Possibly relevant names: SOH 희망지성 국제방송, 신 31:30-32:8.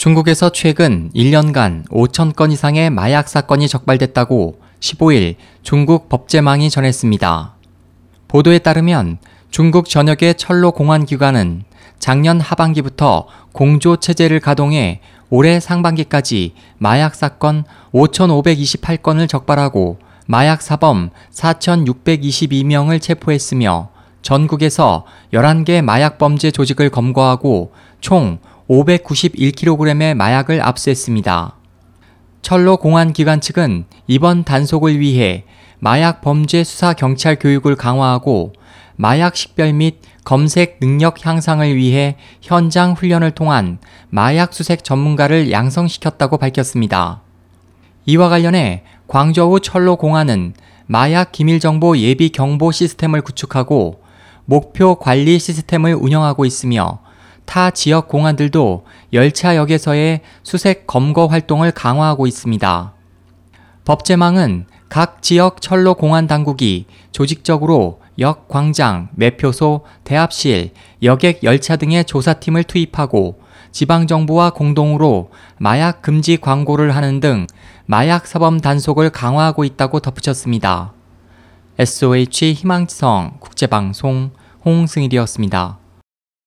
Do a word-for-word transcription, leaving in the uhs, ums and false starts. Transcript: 중국에서 최근 일 년간 오천 건 이상의 마약 사건이 적발됐다고 십오일 중국 법제망이 전했습니다. 보도에 따르면 중국 전역의 철로 공안기관은 작년 하반기부터 공조 체제를 가동해 올해 상반기까지 마약 사건 오천오백이십팔 건을 적발하고 마약 사범 사천육백이십이 명을 체포했으며 전국에서 열한 개 마약 범죄 조직을 검거하고 총 오백구십일 킬로그램의 마약을 압수했습니다. 철로 공안기관 측은 이번 단속을 위해 마약 범죄 수사 경찰 교육을 강화하고 마약 식별 및 검색 능력 향상을 위해 현장 훈련을 통한 마약 수색 전문가를 양성시켰다고 밝혔습니다. 이와 관련해 광저우 철로 공안은 마약 기밀 정보 예비 경보 시스템을 구축하고 목표 관리 시스템을 운영하고 있으며 타 지역 공안들도 열차역에서의 수색 검거 활동을 강화하고 있습니다. 법제망은 각 지역 철로 공안 당국이 조직적으로 역 광장, 매표소, 대합실, 여객 열차 등의 조사팀을 투입하고 지방정부와 공동으로 마약 금지 광고를 하는 등 마약 사범 단속을 강화하고 있다고 덧붙였습니다. 에스오에이치 희망지성 국제방송 홍승일이었습니다.